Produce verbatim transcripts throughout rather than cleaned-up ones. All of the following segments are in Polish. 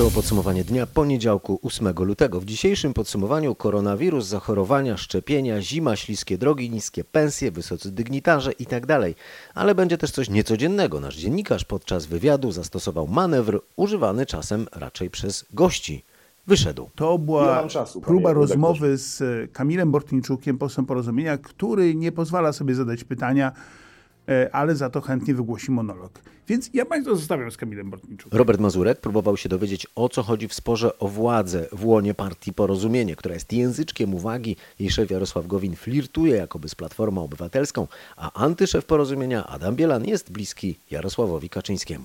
To podsumowanie dnia poniedziałku ósmego lutego. W dzisiejszym podsumowaniu koronawirus, zachorowania, szczepienia, zima, śliskie drogi, niskie pensje, wysocy dygnitarze itd. Ale będzie też coś niecodziennego. Nasz dziennikarz podczas wywiadu zastosował manewr używany czasem raczej przez gości. Wyszedł. To była czasu, próba panie, rozmowy z Kamilem Bortniczukiem, posłem Porozumienia, który nie pozwala sobie zadać pytania, ale za to chętnie wygłosi monolog. Więc ja Państwa zostawiam z Kamilem Bortniczukiem. Robert Mazurek próbował się dowiedzieć, o co chodzi w sporze o władzę w łonie partii Porozumienie, która jest języczkiem uwagi. Jej szef Jarosław Gowin flirtuje jakoby z Platformą Obywatelską, a antyszef Porozumienia Adam Bielan jest bliski Jarosławowi Kaczyńskiemu.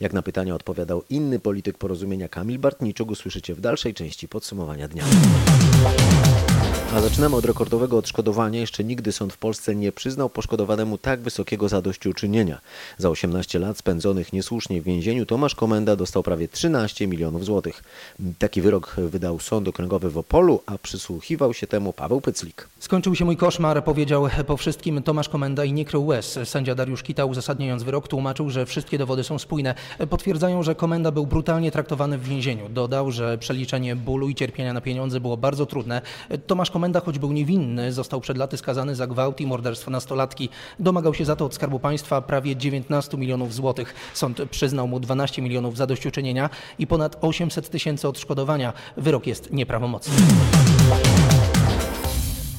Jak na pytania odpowiadał inny polityk Porozumienia Kamil Bortniczuk, usłyszycie w dalszej części podsumowania dnia. A zaczynamy od rekordowego odszkodowania. Jeszcze nigdy sąd w Polsce nie przyznał poszkodowanemu tak wysokiego zadośćuczynienia. Za osiemnaście lat spędzonych niesłusznie w więzieniu Tomasz Komenda dostał prawie trzynaście milionów złotych. Taki wyrok wydał Sąd Okręgowy w Opolu, a przysłuchiwał się temu Paweł Pyclik. Skończył się mój koszmar, powiedział po wszystkim Tomasz Komenda i nie krył łez. Sędzia Dariusz Kita, uzasadniając wyrok, tłumaczył, że wszystkie dowody są spójne. Potwierdzają, że Komenda był brutalnie traktowany w więzieniu. Dodał, że przeliczenie bólu i cierpienia na pieniądze było bardzo trudne. Tomasz Komenda Komenda, choć był niewinny, został przed laty skazany za gwałt i morderstwo nastolatki. Domagał się za to od Skarbu Państwa prawie dziewiętnaście milionów złotych. Sąd przyznał mu dwanaście milionów zadośćuczynienia i ponad osiemset tysięcy odszkodowania. Wyrok jest nieprawomocny.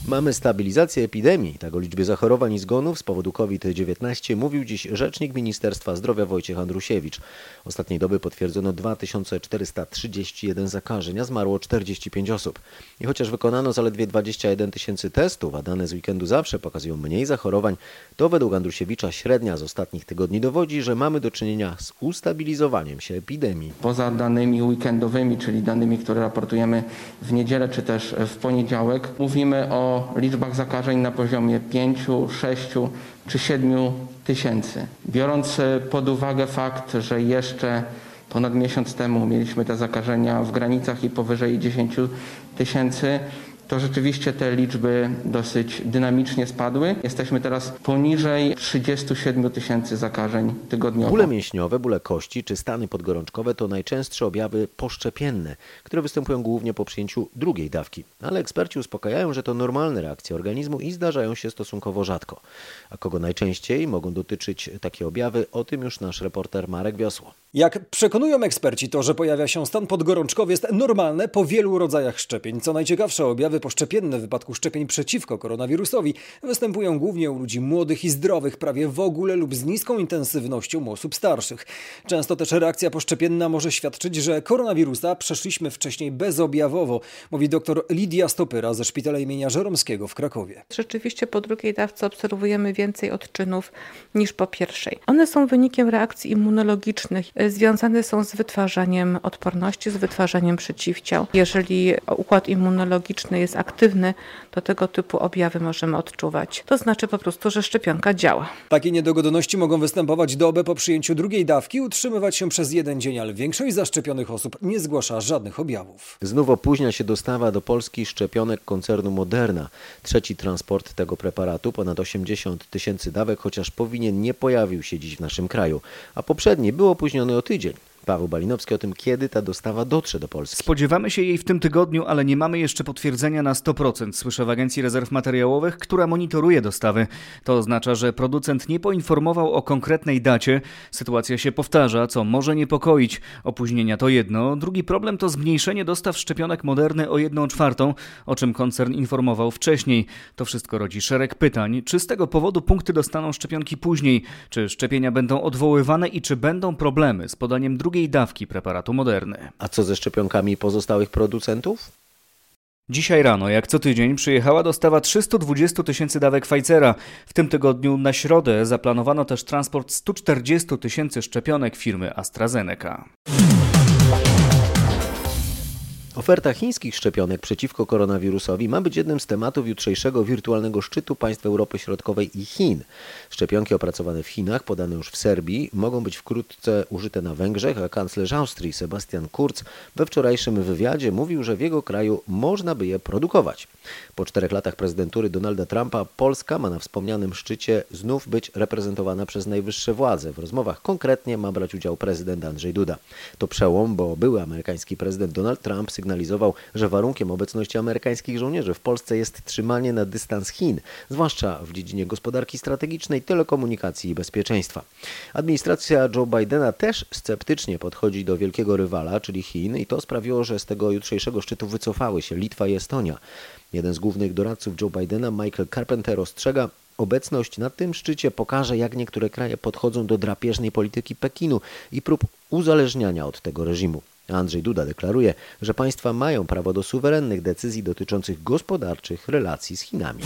Mamy stabilizację epidemii. Tak o liczbie zachorowań i zgonów z powodu COVID dziewiętnaście mówił dziś rzecznik Ministerstwa Zdrowia Wojciech Andrusiewicz. Ostatniej doby potwierdzono dwa tysiące czterysta trzydzieści jeden zakażeń, a zmarło czterdzieści pięć osób. I chociaż wykonano zaledwie dwadzieścia jeden tysięcy testów, a dane z weekendu zawsze pokazują mniej zachorowań, to według Andrusiewicza średnia z ostatnich tygodni dowodzi, że mamy do czynienia z ustabilizowaniem się epidemii. Poza danymi weekendowymi, czyli danymi, które raportujemy w niedzielę czy też w poniedziałek, mówimy o O liczbach zakażeń na poziomie pięciu, sześciu czy siedmiu tysięcy. Biorąc pod uwagę fakt, że jeszcze ponad miesiąc temu mieliśmy te zakażenia w granicach i powyżej dziesięciu tysięcy, to rzeczywiście te liczby dosyć dynamicznie spadły. Jesteśmy teraz poniżej trzydziestu siedmiu tysięcy zakażeń tygodniowo. Bóle mięśniowe, bóle kości czy stany podgorączkowe to najczęstsze objawy poszczepienne, które występują głównie po przyjęciu drugiej dawki. Ale eksperci uspokajają, że to normalne reakcje organizmu i zdarzają się stosunkowo rzadko. A kogo najczęściej mogą dotyczyć takie objawy, o tym już nasz reporter Marek Wiosło. Jak przekonują eksperci, to, że pojawia się stan podgorączkowy, jest normalne po wielu rodzajach szczepień. Co najciekawsze, objawy poszczepienne w wypadku szczepień przeciwko koronawirusowi występują głównie u ludzi młodych i zdrowych, prawie w ogóle lub z niską intensywnością u osób starszych. Często też reakcja poszczepienna może świadczyć, że koronawirusa przeszliśmy wcześniej bezobjawowo, mówi dr Lidia Stopyra ze Szpitala imienia Żeromskiego w Krakowie. Rzeczywiście po drugiej dawce obserwujemy więcej odczynów niż po pierwszej. One są wynikiem reakcji immunologicznych. Związane są z wytwarzaniem odporności, z wytwarzaniem przeciwciał. Jeżeli układ immunologiczny jest aktywny, to tego typu objawy możemy odczuwać. To znaczy po prostu, że szczepionka działa. Takie niedogodności mogą występować dobę po przyjęciu drugiej dawki, utrzymywać się przez jeden dzień, ale większość zaszczepionych osób nie zgłasza żadnych objawów. Znów opóźnia się dostawa do Polski szczepionek koncernu Moderna. Trzeci transport tego preparatu, ponad osiemdziesiąt tysięcy dawek, chociaż powinien, nie pojawił się dziś w naszym kraju, a poprzedni był opóźniony o tydzień. Paweł Balinowski o tym, kiedy ta dostawa dotrze do Polski. Spodziewamy się jej w tym tygodniu, ale nie mamy jeszcze potwierdzenia na sto procent, słyszę w Agencji Rezerw Materiałowych, która monitoruje dostawy. To oznacza, że producent nie poinformował o konkretnej dacie. Sytuacja się powtarza, co może niepokoić. Opóźnienia to jedno. Drugi problem to zmniejszenie dostaw szczepionek Moderny o jedną czwartą, o czym koncern informował wcześniej. To wszystko rodzi szereg pytań. Czy z tego powodu punkty dostaną szczepionki później? Czy szczepienia będą odwoływane i czy będą problemy z podaniem drugiej drugiej dawki preparatu Moderny? A co ze szczepionkami pozostałych producentów? Dzisiaj rano, jak co tydzień, przyjechała dostawa trzystu dwudziestu tysięcy dawek Pfizera. W tym tygodniu na środę zaplanowano też transport stu czterdziestu tysięcy szczepionek firmy AstraZeneca. Oferta chińskich szczepionek przeciwko koronawirusowi ma być jednym z tematów jutrzejszego wirtualnego szczytu państw Europy Środkowej i Chin. Szczepionki opracowane w Chinach, podane już w Serbii, mogą być wkrótce użyte na Węgrzech, a kanclerz Austrii Sebastian Kurz we wczorajszym wywiadzie mówił, że w jego kraju można by je produkować. Po czterech latach prezydentury Donalda Trumpa Polska ma na wspomnianym szczycie znów być reprezentowana przez najwyższe władze. W rozmowach konkretnie ma brać udział prezydent Andrzej Duda. To przełom, bo były amerykański prezydent Donald Trump sygnalizował, że warunkiem obecności amerykańskich żołnierzy w Polsce jest trzymanie na dystans Chin, zwłaszcza w dziedzinie gospodarki strategicznej, telekomunikacji i bezpieczeństwa. Administracja Joe Bidena też sceptycznie podchodzi do wielkiego rywala, czyli Chin, i to sprawiło, że z tego jutrzejszego szczytu wycofały się Litwa i Estonia. Jeden z głównych doradców Joe Bidena, Michael Carpenter, ostrzega, obecność na tym szczycie pokaże, jak niektóre kraje podchodzą do drapieżnej polityki Pekinu i prób uzależniania od tego reżimu. Andrzej Duda deklaruje, że państwa mają prawo do suwerennych decyzji dotyczących gospodarczych relacji z Chinami.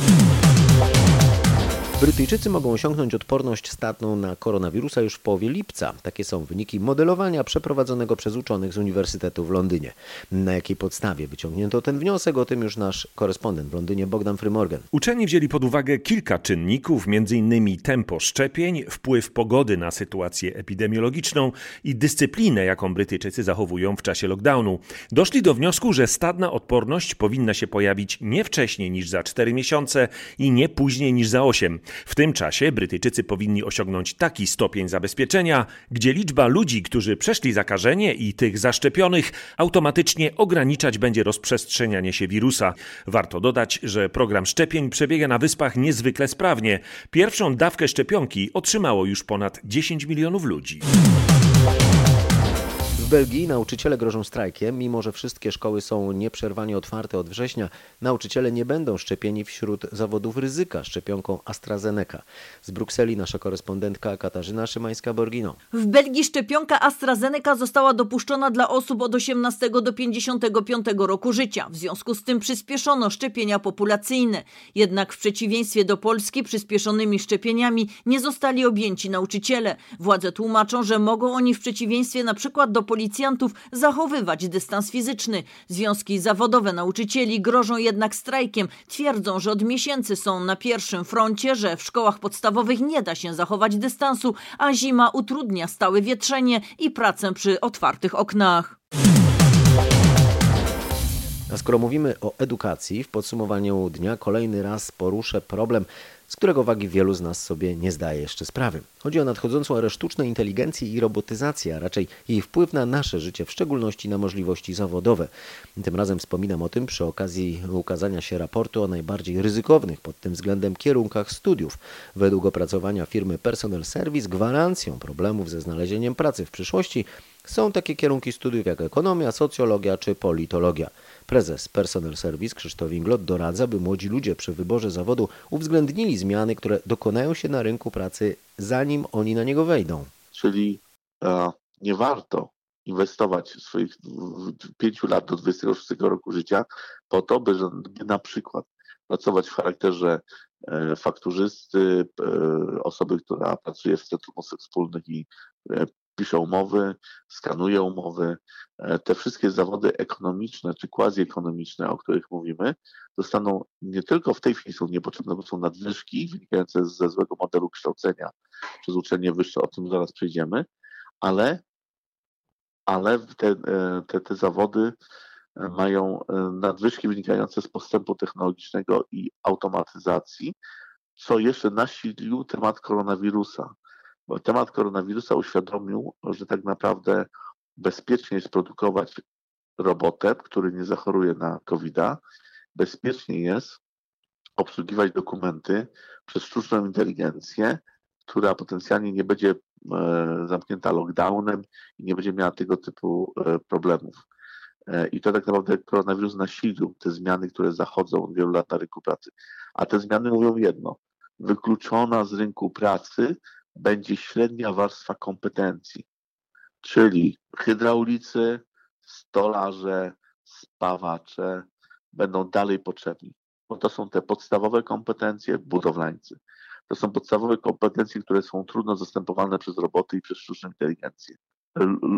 Brytyjczycy mogą osiągnąć odporność statną na koronawirusa już w połowie lipca. Takie są wyniki modelowania przeprowadzonego przez uczonych z Uniwersytetu w Londynie. Na jakiej podstawie wyciągnięto ten wniosek, o tym już nasz korespondent w Londynie Bogdan Frymorgan. Uczeni wzięli pod uwagę kilka czynników, między innymi tempo szczepień, wpływ pogody na sytuację epidemiologiczną i dyscyplinę, jaką Brytyjczycy zachowują w czasie lockdownu. Doszli do wniosku, że stadna odporność powinna się pojawić nie wcześniej niż za cztery miesiące i nie później niż za osiem. W tym czasie Brytyjczycy powinni osiągnąć taki stopień zabezpieczenia, gdzie liczba ludzi, którzy przeszli zakażenie i tych zaszczepionych, automatycznie ograniczać będzie rozprzestrzenianie się wirusa. Warto dodać, że program szczepień przebiega na Wyspach niezwykle sprawnie. Pierwszą dawkę szczepionki otrzymało już ponad dziesięć milionów ludzi. W Belgii nauczyciele grożą strajkiem. Mimo że wszystkie szkoły są nieprzerwanie otwarte od września, nauczyciele nie będą szczepieni wśród zawodów ryzyka szczepionką AstraZeneca. Z Brukseli nasza korespondentka Katarzyna Szymańska-Borgino. W Belgii szczepionka AstraZeneca została dopuszczona dla osób od osiemnastego do pięćdziesiątego piątego roku życia. W związku z tym przyspieszono szczepienia populacyjne. Jednak w przeciwieństwie do Polski przyspieszonymi szczepieniami nie zostali objęci nauczyciele. Władze tłumaczą, że mogą oni w przeciwieństwie na przykład do policjantów zachowywać dystans fizyczny. Związki zawodowe nauczycieli grożą jednak strajkiem. Twierdzą, że od miesięcy są na pierwszym froncie, że w szkołach podstawowych nie da się zachować dystansu, a zima utrudnia stałe wietrzenie i pracę przy otwartych oknach. A skoro mówimy o edukacji, w podsumowaniu dnia kolejny raz poruszę problem, z którego wagi wielu z nas sobie nie zdaje jeszcze sprawy. Chodzi o nadchodzącą erę sztucznej inteligencji i robotyzacji, a raczej jej wpływ na nasze życie, w szczególności na możliwości zawodowe. Tym razem wspominam o tym przy okazji ukazania się raportu o najbardziej ryzykownych pod tym względem kierunkach studiów. Według opracowania firmy Personal Service gwarancją problemów ze znalezieniem pracy w przyszłości są takie kierunki studiów jak ekonomia, socjologia czy politologia. Prezes Personal Service Krzysztof Inglot doradza, by młodzi ludzie przy wyborze zawodu uwzględnili zmiany, które dokonają się na rynku pracy, zanim oni na niego wejdą. Czyli e, nie warto inwestować swoich pięciu lat do dwudziestego szóstego roku życia po to, by na przykład pracować w charakterze e, fakturzysty, e, osoby, która pracuje w Centrum Usług Wspólnych i e, pisze umowy, skanuje umowy. Te wszystkie zawody ekonomiczne czy quasi-ekonomiczne, o których mówimy, zostaną nie tylko w tej chwili są niepotrzebne, bo są nadwyżki wynikające ze złego modelu kształcenia przez uczelnie wyższe, o tym zaraz przejdziemy, ale, ale te, te, te zawody mają nadwyżki wynikające z postępu technologicznego i automatyzacji, co jeszcze nasilił temat koronawirusa. Bo temat koronawirusa uświadomił, że tak naprawdę bezpiecznie jest produkować robotę, który nie zachoruje na kowida, bezpiecznie jest obsługiwać dokumenty przez sztuczną inteligencję, która potencjalnie nie będzie zamknięta lockdownem i nie będzie miała tego typu problemów. I to tak naprawdę koronawirus nasilił te zmiany, które zachodzą od wielu lat na rynku pracy. A te zmiany mówią jedno, wykluczona z rynku pracy będzie średnia warstwa kompetencji, czyli hydraulicy, stolarze, spawacze będą dalej potrzebni, bo to są te podstawowe kompetencje, budowlańcy. To są podstawowe kompetencje, które są trudno zastępowane przez roboty i przez sztuczną inteligencję.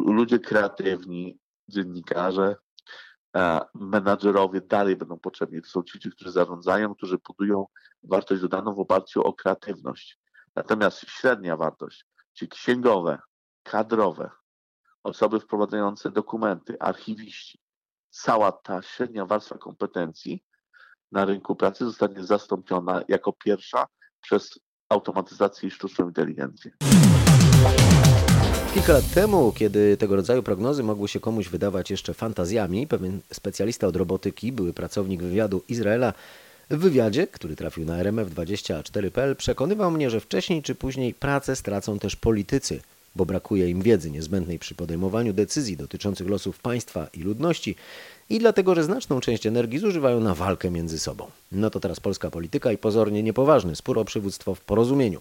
Ludzie kreatywni, dziennikarze, menadżerowie dalej będą potrzebni. To są ci, którzy zarządzają, którzy budują wartość dodaną w oparciu o kreatywność. Natomiast średnia wartość, czyli księgowe, kadrowe, osoby wprowadzające dokumenty, archiwiści, cała ta średnia warstwa kompetencji na rynku pracy zostanie zastąpiona jako pierwsza przez automatyzację i sztuczną inteligencję. Kilka lat temu, kiedy tego rodzaju prognozy mogły się komuś wydawać jeszcze fantazjami, pewien specjalista od robotyki, były pracownik wywiadu Izraela, w wywiadzie, który trafił na R M F dwadzieścia cztery kropka p l, przekonywał mnie, że wcześniej czy później pracę stracą też politycy, bo brakuje im wiedzy niezbędnej przy podejmowaniu decyzji dotyczących losów państwa i ludności i dlatego, że znaczną część energii zużywają na walkę między sobą. No to teraz polska polityka i pozornie niepoważny spór o przywództwo w Porozumieniu.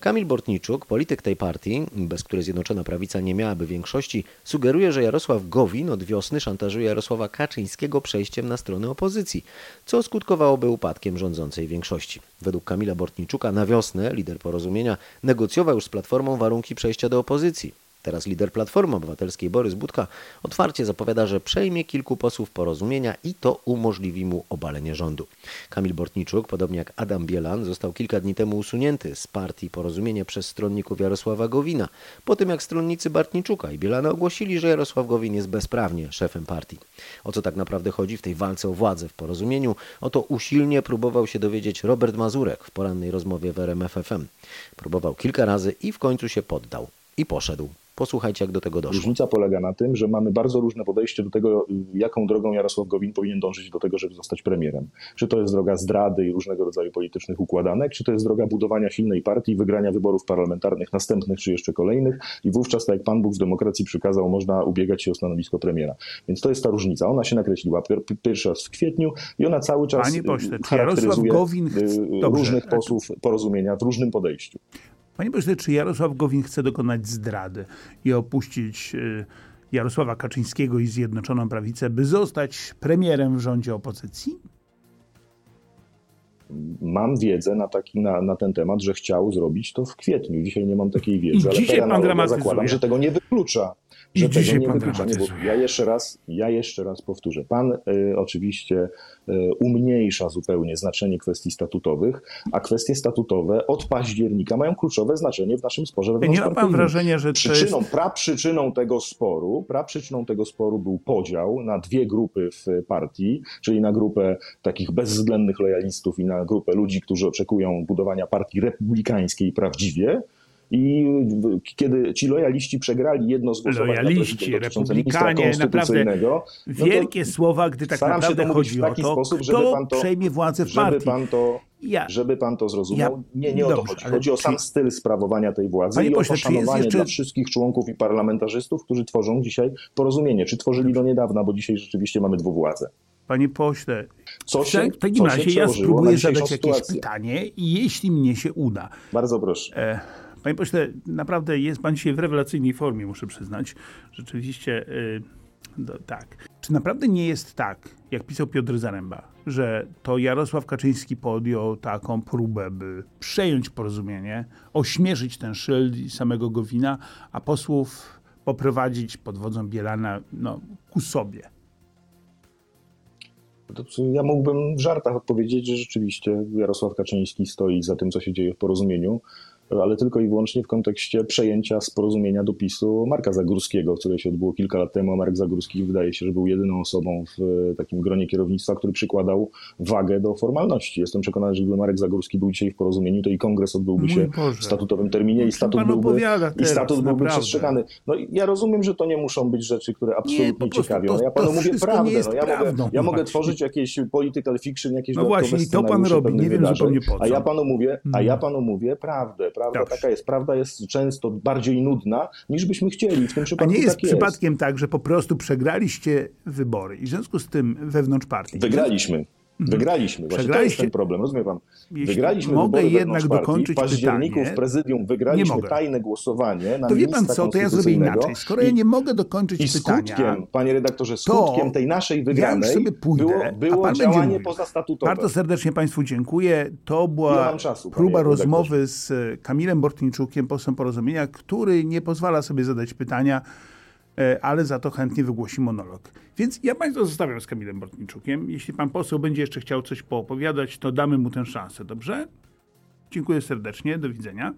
Kamil Bortniczuk, polityk tej partii, bez której Zjednoczona Prawica nie miałaby większości, sugeruje, że Jarosław Gowin od wiosny szantażuje Jarosława Kaczyńskiego przejściem na stronę opozycji, co skutkowałoby upadkiem rządzącej większości. Według Kamila Bortniczuka na wiosnę lider Porozumienia negocjował już z Platformą warunki przejścia do opozycji. Teraz lider Platformy Obywatelskiej Borys Budka otwarcie zapowiada, że przejmie kilku posłów Porozumienia i to umożliwi mu obalenie rządu. Kamil Bortniczuk, podobnie jak Adam Bielan, został kilka dni temu usunięty z partii Porozumienie przez stronników Jarosława Gowina, po tym jak stronnicy Bortniczuka i Bielana ogłosili, że Jarosław Gowin jest bezprawnie szefem partii. O co tak naprawdę chodzi w tej walce o władzę w Porozumieniu, o to usilnie próbował się dowiedzieć Robert Mazurek w porannej rozmowie w R M F F M. Próbował kilka razy i w końcu się poddał i poszedł. Posłuchajcie, jak do tego doszło. Różnica polega na tym, że mamy bardzo różne podejście do tego, jaką drogą Jarosław Gowin powinien dążyć do tego, żeby zostać premierem. Czy to jest droga zdrady i różnego rodzaju politycznych układanek, czy to jest droga budowania silnej partii, wygrania wyborów parlamentarnych, następnych czy jeszcze kolejnych i wówczas, tak jak Pan Bóg z demokracji przykazał, można ubiegać się o stanowisko premiera. Więc to jest ta różnica. Ona się nakreśliła pierwszy raz w kwietniu i ona cały czas Panie pośle, charakteryzuje Gowin... różnych posłów Porozumienia w różnym podejściu. Panie pośle, czy Jarosław Gowin chce dokonać zdrady i opuścić Jarosława Kaczyńskiego i Zjednoczoną Prawicę, by zostać premierem w rządzie opozycji? Mam wiedzę na, taki, na, na ten temat, że chciał zrobić to w kwietniu. Dzisiaj nie mam takiej wiedzy, I dzisiaj ale pan zakładam, że tego nie wyklucza. Że I dzisiaj nie pan wyklucza. Nie, ja, jeszcze raz, ja jeszcze raz powtórzę. Pan y, oczywiście y, umniejsza zupełnie znaczenie kwestii statutowych, a kwestie statutowe od października mają kluczowe znaczenie w naszym sporze wewnątrz partyjnym. Nie ma pan wrażenia, że przyczyną, to jest... praprzyczyną tego sporu, praprzyczyną tego sporu był podział na dwie grupy w partii, czyli na grupę takich bezwzględnych lojalistów i na grupę ludzi, którzy oczekują budowania partii republikańskiej prawdziwie i kiedy ci lojaliści przegrali jedno z głosowań lojaliści, na republikanie, naprawdę wielkie no słowa, gdy tak naprawdę chodzi o to, sposób, żeby kto pan to, przejmie władzę w partii. Żeby pan to, ja, żeby pan to zrozumiał, ja, nie, nie dobrze, o to chodzi. Chodzi o sam czy... styl sprawowania tej władzy Panie i pośle, o poszanowanie jeszcze... dla wszystkich członków i parlamentarzystów, którzy tworzą dzisiaj Porozumienie, czy tworzyli do niedawna, bo dzisiaj rzeczywiście mamy dwuwładzę. Panie pośle, co się, w takim co razie się ja spróbuję zadać jakieś sytuację. pytanie i jeśli mnie się uda. Bardzo proszę. E, panie pośle, naprawdę jest pan dzisiaj w rewelacyjnej formie, muszę przyznać. Rzeczywiście y, do, tak. Czy naprawdę nie jest tak, jak pisał Piotr Zaremba, że to Jarosław Kaczyński podjął taką próbę, by przejąć Porozumienie, ośmieszyć ten szyld i samego Gowina, a posłów poprowadzić pod wodzą Bielana no, ku sobie? Ja mógłbym w żartach odpowiedzieć, że rzeczywiście Jarosław Kaczyński stoi za tym, co się dzieje w Porozumieniu, ale tylko i wyłącznie w kontekście przejęcia z Porozumienia dopisu Marka Zagórskiego, które się odbyło kilka lat temu, a Marek Zagórski wydaje się, że był jedyną osobą w takim gronie kierownictwa, który przykładał wagę do formalności. Jestem przekonany, że gdyby Marek Zagórski był dzisiaj w Porozumieniu, to i kongres odbyłby się w statutowym terminie i statut byłby, i statut byłby przestrzegany. No ja rozumiem, że to nie muszą być rzeczy, które absolutnie nie, ciekawią. To, ja panu mówię prawdę. No, ja, prawdą, mogę, ja mogę tworzyć jakieś political fiction, jakieś no dodatkowe właśnie, to pan robi, nie wiem zupełnie po co. A ja panu mówię, a ja panu mówię prawdę. Prawda Dobrze. taka jest. Prawda jest często bardziej nudna, niż byśmy chcieli. W tym przypadku A nie jest tak przypadkiem jest. tak, że po prostu przegraliście wybory i w związku z tym wewnątrz partii. Wygraliśmy. Wygraliśmy. Właśnie to jest ten problem, rozumie pan? Wygraliśmy mogę jednak dokończyć partii. W październiku pytanie, w prezydium wygraliśmy tajne głosowanie na to wie pan co, to ja zrobię inaczej. Skoro ja nie mogę dokończyć i pytania... I skutkiem, panie redaktorze, skutkiem tej naszej wygranej ja sobie pójdę, było, było działanie pozastatutowe. Bardzo serdecznie państwu dziękuję. To była czasu, próba rozmowy z Kamilem Bortniczukiem, posłem Porozumienia, który nie pozwala sobie zadać pytania, ale za to chętnie wygłosi monolog. Więc ja państwa zostawiam z Kamilem Bortniczukiem. Jeśli pan poseł będzie jeszcze chciał coś poopowiadać, to damy mu tę szansę, dobrze? Dziękuję serdecznie, do widzenia.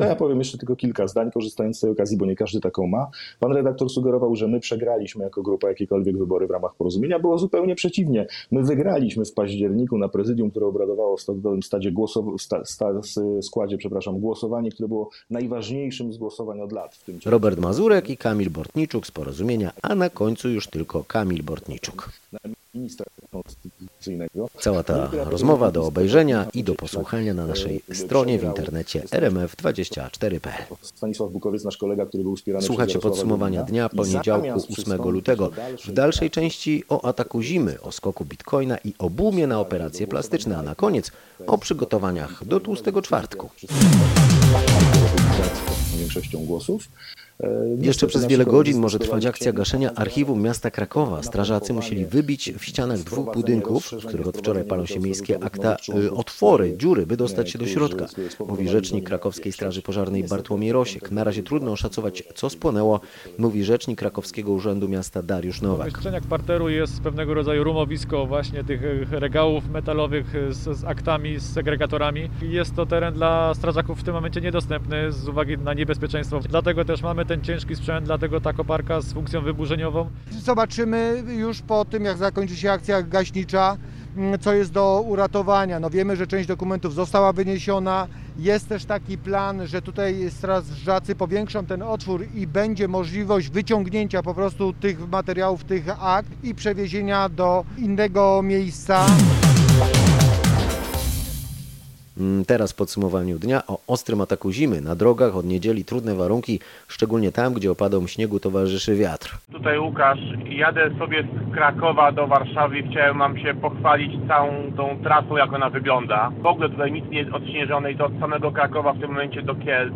No ja powiem jeszcze tylko kilka zdań, korzystając z tej okazji, bo nie każdy taką ma. Pan redaktor sugerował, że my przegraliśmy jako grupa jakiekolwiek wybory w ramach porozumienia. Było zupełnie przeciwnie. My wygraliśmy w październiku na prezydium, które obradowało w statutowym stadzie głosow- sta- sta- składzie, przepraszam, głosowanie, które było najważniejszym z głosowań od lat. W tym czasie. Robert Mazurek i Kamil Bortniczuk z porozumienia, a na końcu już tylko Kamil Bortniczuk. Ministra konstytucyjnego. Cała ta rozmowa do obejrzenia i do posłuchania na naszej stronie w internecie r m f dwadzieścia cztery kropka p l. Stanisław Bukowiec, nasz kolega, który był wspierany. Słuchacie podsumowania dnia poniedziałku ósmego lutego. W dalszej części o ataku zimy, o skoku bitcoina i o boomie na operacje plastyczne, a na koniec o przygotowaniach do tłustego czwartku. Większością głosów. Jeszcze przez wiele godzin może trwać akcja gaszenia archiwum miasta Krakowa. Strażacy musieli wybić w ścianach dwóch budynków, w których od wczoraj palą się miejskie akta, otwory, dziury, by dostać się do środka, mówi rzecznik Krakowskiej Straży Pożarnej Bartłomiej Rosiek. Na razie trudno oszacować, co spłonęło, mówi rzecznik Krakowskiego Urzędu Miasta Dariusz Nowak. W pomieszczeniach parteru jest pewnego rodzaju rumowisko właśnie tych regałów metalowych z, z aktami, z segregatorami. Jest to teren dla strażaków w tym momencie niedostępny z uwagi na niebezpieczeństwo. Dlatego też mamy ten ciężki sprzęt, dlatego ta koparka z funkcją wyburzeniową. Zobaczymy już po tym, jak zakończy się akcja gaśnicza, co jest do uratowania. No wiemy, że część dokumentów została wyniesiona. Jest też taki plan, że tutaj strażacy powiększą ten otwór i będzie możliwość wyciągnięcia po prostu tych materiałów, tych akt i przewiezienia do innego miejsca. Teraz w podsumowaniu dnia o ostrym ataku zimy. Na drogach od niedzieli trudne warunki, szczególnie tam, gdzie opadom śniegu towarzyszy wiatr. Tutaj Łukasz, jadę sobie z Krakowa do Warszawy i chciałem nam się pochwalić całą tą trasą, jak ona wygląda. W ogóle tutaj nic nie jest odśnieżone i to od samego Krakowa w tym momencie do Kielc.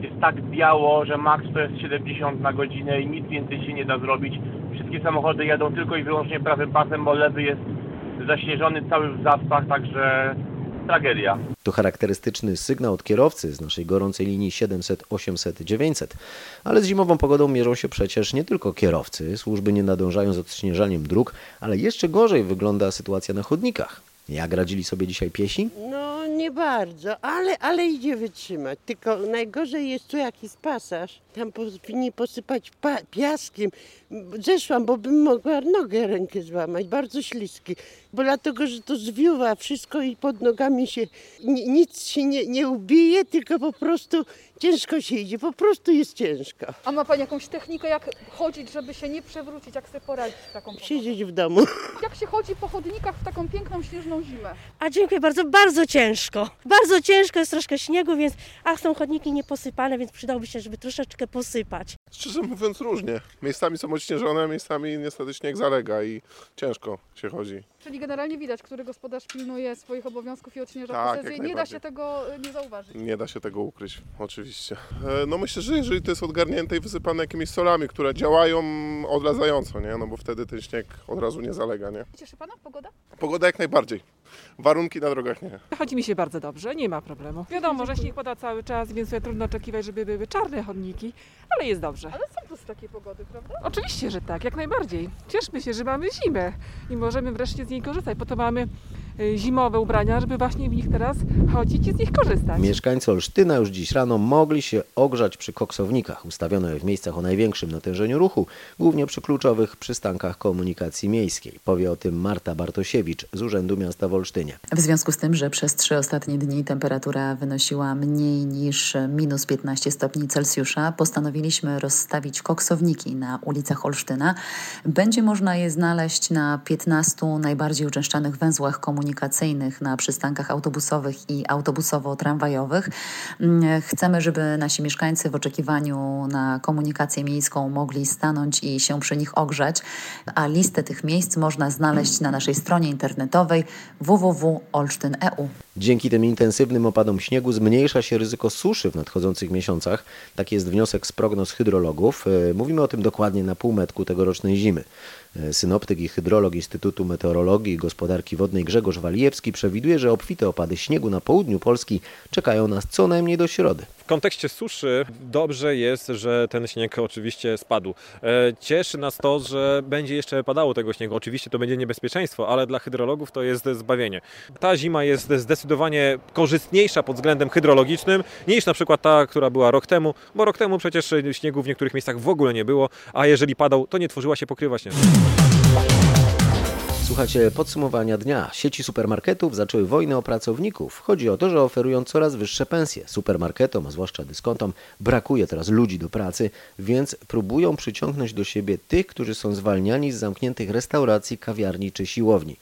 Jest tak biało, że maks to jest siedemdziesiąt na godzinę i nic więcej się nie da zrobić. Wszystkie samochody jadą tylko i wyłącznie prawym pasem, bo lewy jest zaśnieżony cały w zaspach, także... tragedia. To charakterystyczny sygnał od kierowcy z naszej gorącej linii siedemset, osiemset, dziewięćset. Ale z zimową pogodą mierzą się przecież nie tylko kierowcy. Służby nie nadążają z odśnieżaniem dróg, ale jeszcze gorzej wygląda sytuacja na chodnikach. Jak radzili sobie dzisiaj piesi? No nie bardzo, ale, ale idzie wytrzymać. Tylko najgorzej jest tu jakiś pasaż. Tam powinni posypać pa- piaskiem. Zeszłam, bo bym mogła nogę, rękę złamać. Bardzo śliski. Bo dlatego, że to zwiuwa wszystko i pod nogami się n- nic się nie, nie ubije, tylko po prostu ciężko się idzie. Po prostu jest ciężko. A ma pani jakąś technikę, jak chodzić, żeby się nie przewrócić? Jak sobie poradzić w taką pogodę? Siedzieć w domu. Jak się chodzi po chodnikach w taką piękną, śnieżną zimę. A dziękuję bardzo, bardzo ciężko. Bardzo ciężko, jest troszkę śniegu, więc ach, są chodniki nieposypane, więc przydałoby się, żeby troszeczkę posypać. Szczerze mówiąc różnie. Miejscami są odśnieżone, miejscami niestety śnieg zalega i ciężko się chodzi. Czyli generalnie widać, który gospodarz pilnuje swoich obowiązków i odśnieża tak, posesję. Nie da się tego nie zauważyć. Nie da się tego ukryć, oczywiście. No myślę, że jeżeli to jest odgarnięte i wysypane jakimiś solami, które działają odradzająco, nie? No bo wtedy ten śnieg od razu nie zalega, nie? Cieszy pana pogoda? Pogoda jak najbardziej. Warunki na drogach nie. Chodzi mi się bardzo dobrze, nie ma problemu. Wiadomo, że śnieg pada cały czas, więc trudno oczekiwać, żeby były czarne chodniki, ale jest dobrze. Ale są tu z takiej pogody, prawda? Oczywiście, że tak, jak najbardziej. Cieszmy się, że mamy zimę i możemy wreszcie z niej korzystać, po to mamy zimowe ubrania, żeby właśnie w nich teraz chodzić i z nich korzystać. Mieszkańcy Olsztyna już dziś rano mogli się ogrzać przy koksownikach, ustawionych w miejscach o największym natężeniu ruchu, głównie przy kluczowych przystankach komunikacji miejskiej. Powie o tym Marta Bartosiewicz z Urzędu Miasta w Olsztynie. W związku z tym, że przez trzy ostatnie dni temperatura wynosiła mniej niż minus piętnaście stopni Celsjusza, postanowiliśmy rozstawić koksowniki na ulicach Olsztyna. Będzie można je znaleźć na piętnastu najbardziej uczęszczanych węzłach komunikacyjnych, komunikacyjnych na przystankach autobusowych i autobusowo-tramwajowych. Chcemy, żeby nasi mieszkańcy w oczekiwaniu na komunikację miejską mogli stanąć i się przy nich ogrzać, a listę tych miejsc można znaleźć na naszej stronie internetowej w w w kropka olsztyn kropka e u. Dzięki tym intensywnym opadom śniegu zmniejsza się ryzyko suszy w nadchodzących miesiącach. Taki jest wniosek z prognoz hydrologów. Mówimy o tym dokładnie na półmetku tegorocznej zimy. Synoptyk i hydrolog Instytutu Meteorologii i Gospodarki Wodnej Grzegorz Grzegorz Walijewski przewiduje, że obfite opady śniegu na południu Polski czekają nas co najmniej do środy. W kontekście suszy dobrze jest, że ten śnieg oczywiście spadł. Cieszy nas to, że będzie jeszcze padało tego śniegu. Oczywiście to będzie niebezpieczeństwo, ale dla hydrologów to jest zbawienie. Ta zima jest zdecydowanie korzystniejsza pod względem hydrologicznym niż na przykład ta, która była rok temu, bo rok temu przecież śniegu w niektórych miejscach w ogóle nie było, a jeżeli padał, to nie tworzyła się pokrywa śniegu. Słuchajcie podsumowania dnia. Sieci supermarketów zaczęły wojnę o pracowników. Chodzi o to, że oferują coraz wyższe pensje. Supermarketom, a zwłaszcza dyskontom, brakuje teraz ludzi do pracy, więc próbują przyciągnąć do siebie tych, którzy są zwalniani z zamkniętych restauracji, kawiarni czy siłowni.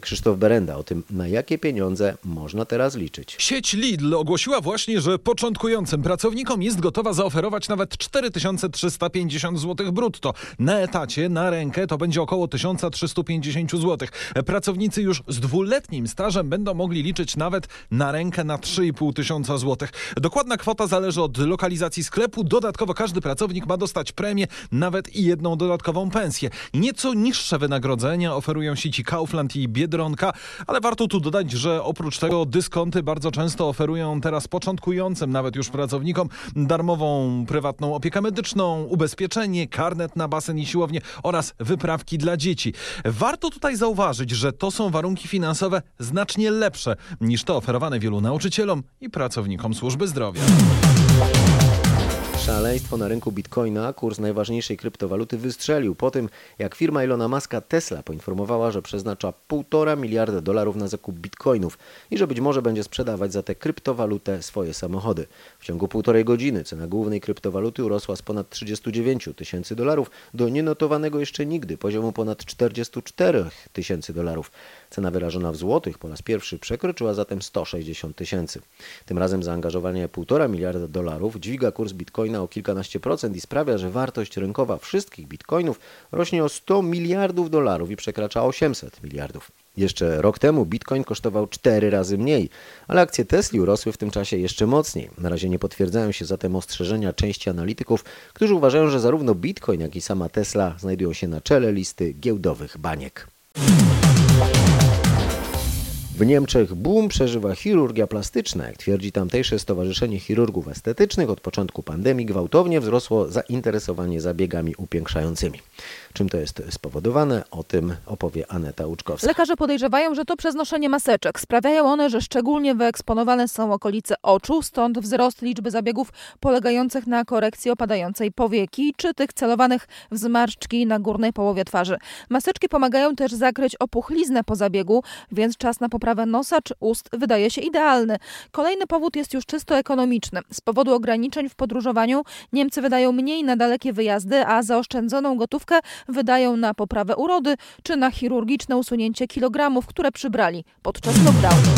Krzysztof Berenda o tym, na jakie pieniądze można teraz liczyć. Sieć Lidl ogłosiła właśnie, że początkującym pracownikom jest gotowa zaoferować nawet cztery tysiące trzysta pięćdziesiąt złotych brutto. Na etacie, na rękę to będzie około tysiąc trzysta pięćdziesiąt złotych. Pracownicy już z dwuletnim stażem będą mogli liczyć nawet na rękę na trzy i pół tysiąca złotych. Dokładna kwota zależy od lokalizacji sklepu. Dodatkowo każdy pracownik ma dostać premię, nawet i jedną dodatkową pensję. Nieco niższe wynagrodzenia oferują sieci Kaufland i Biedronka, ale warto tu dodać, że oprócz tego dyskonty bardzo często oferują teraz początkującym, nawet już pracownikom, darmową prywatną opiekę medyczną, ubezpieczenie, karnet na basen i siłownię oraz wyprawki dla dzieci. Warto tutaj zauważyć, że to są warunki finansowe znacznie lepsze niż te oferowane wielu nauczycielom i pracownikom służby zdrowia. Szaleństwo na rynku bitcoina, kurs najważniejszej kryptowaluty wystrzelił po tym, jak firma Ilona Muska Tesla poinformowała, że przeznacza półtora miliarda dolarów na zakup bitcoinów i że być może będzie sprzedawać za tę kryptowalutę swoje samochody. W ciągu półtorej godziny cena głównej kryptowaluty urosła z ponad trzydziestu dziewięciu tysięcy dolarów do nienotowanego jeszcze nigdy poziomu ponad czterdziestu czterech tysięcy dolarów. Cena wyrażona w złotych po raz pierwszy przekroczyła zatem sto sześćdziesiąt tysięcy. Tym razem zaangażowanie półtora miliarda dolarów dźwiga kurs bitcoina o kilkanaście procent i sprawia, że wartość rynkowa wszystkich bitcoinów rośnie o sto miliardów dolarów i przekracza osiemset miliardów. Jeszcze rok temu bitcoin kosztował cztery razy mniej, ale akcje Tesli urosły w tym czasie jeszcze mocniej. Na razie nie potwierdzają się zatem ostrzeżenia części analityków, którzy uważają, że zarówno bitcoin, jak i sama Tesla znajdują się na czele listy giełdowych baniek. W Niemczech boom przeżywa chirurgia plastyczna. Jak twierdzi tamtejsze Stowarzyszenie Chirurgów Estetycznych, od początku pandemii gwałtownie wzrosło zainteresowanie zabiegami upiększającymi. Czym to jest spowodowane? O tym opowie Aneta Łuczkowska. Lekarze podejrzewają, że to przez noszenie maseczek. Sprawiają one, że szczególnie wyeksponowane są okolice oczu, stąd wzrost liczby zabiegów polegających na korekcji opadającej powieki, czy tych celowanych w zmarszczki na górnej połowie twarzy. Maseczki pomagają też zakryć opuchliznę po zabiegu, więc czas na poprawę nosa czy ust wydaje się idealny. Kolejny powód jest już czysto ekonomiczny. Z powodu ograniczeń w podróżowaniu Niemcy wydają mniej na dalekie wyjazdy, a zaoszczędzoną gotówkę wydają na poprawę urody czy na chirurgiczne usunięcie kilogramów, które przybrali podczas lockdownu.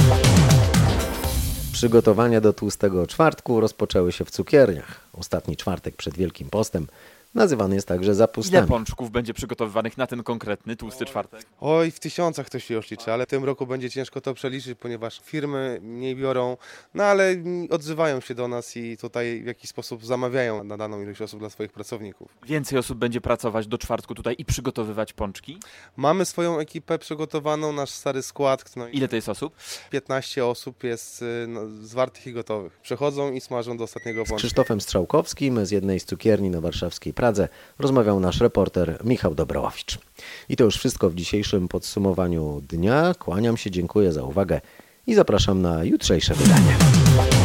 Przygotowania do Tłustego Czwartku rozpoczęły się w cukierniach. Ostatni czwartek przed Wielkim Postem nazywany jest także zapustami. Ile pączków będzie przygotowywanych na ten konkretny Tłusty Czwartek? Oj, w tysiącach to się już liczy, ale w tym roku będzie ciężko to przeliczyć, ponieważ firmy mniej biorą, no ale odzywają się do nas i tutaj w jakiś sposób zamawiają na daną ilość osób dla swoich pracowników. Więcej osób będzie pracować do czwartku tutaj i przygotowywać pączki? Mamy swoją ekipę przygotowaną, nasz stary skład. No ile to jest osób? piętnaście osób jest no, zwartych i gotowych. Przechodzą i smażą do ostatniego pączka. Z Krzysztofem Strzałkowskim z jednej z cukierni na warszawskiej rozmawiał nasz reporter Michał Dobrołowicz. I to już wszystko w dzisiejszym podsumowaniu dnia. Kłaniam się, dziękuję za uwagę i zapraszam na jutrzejsze wydanie.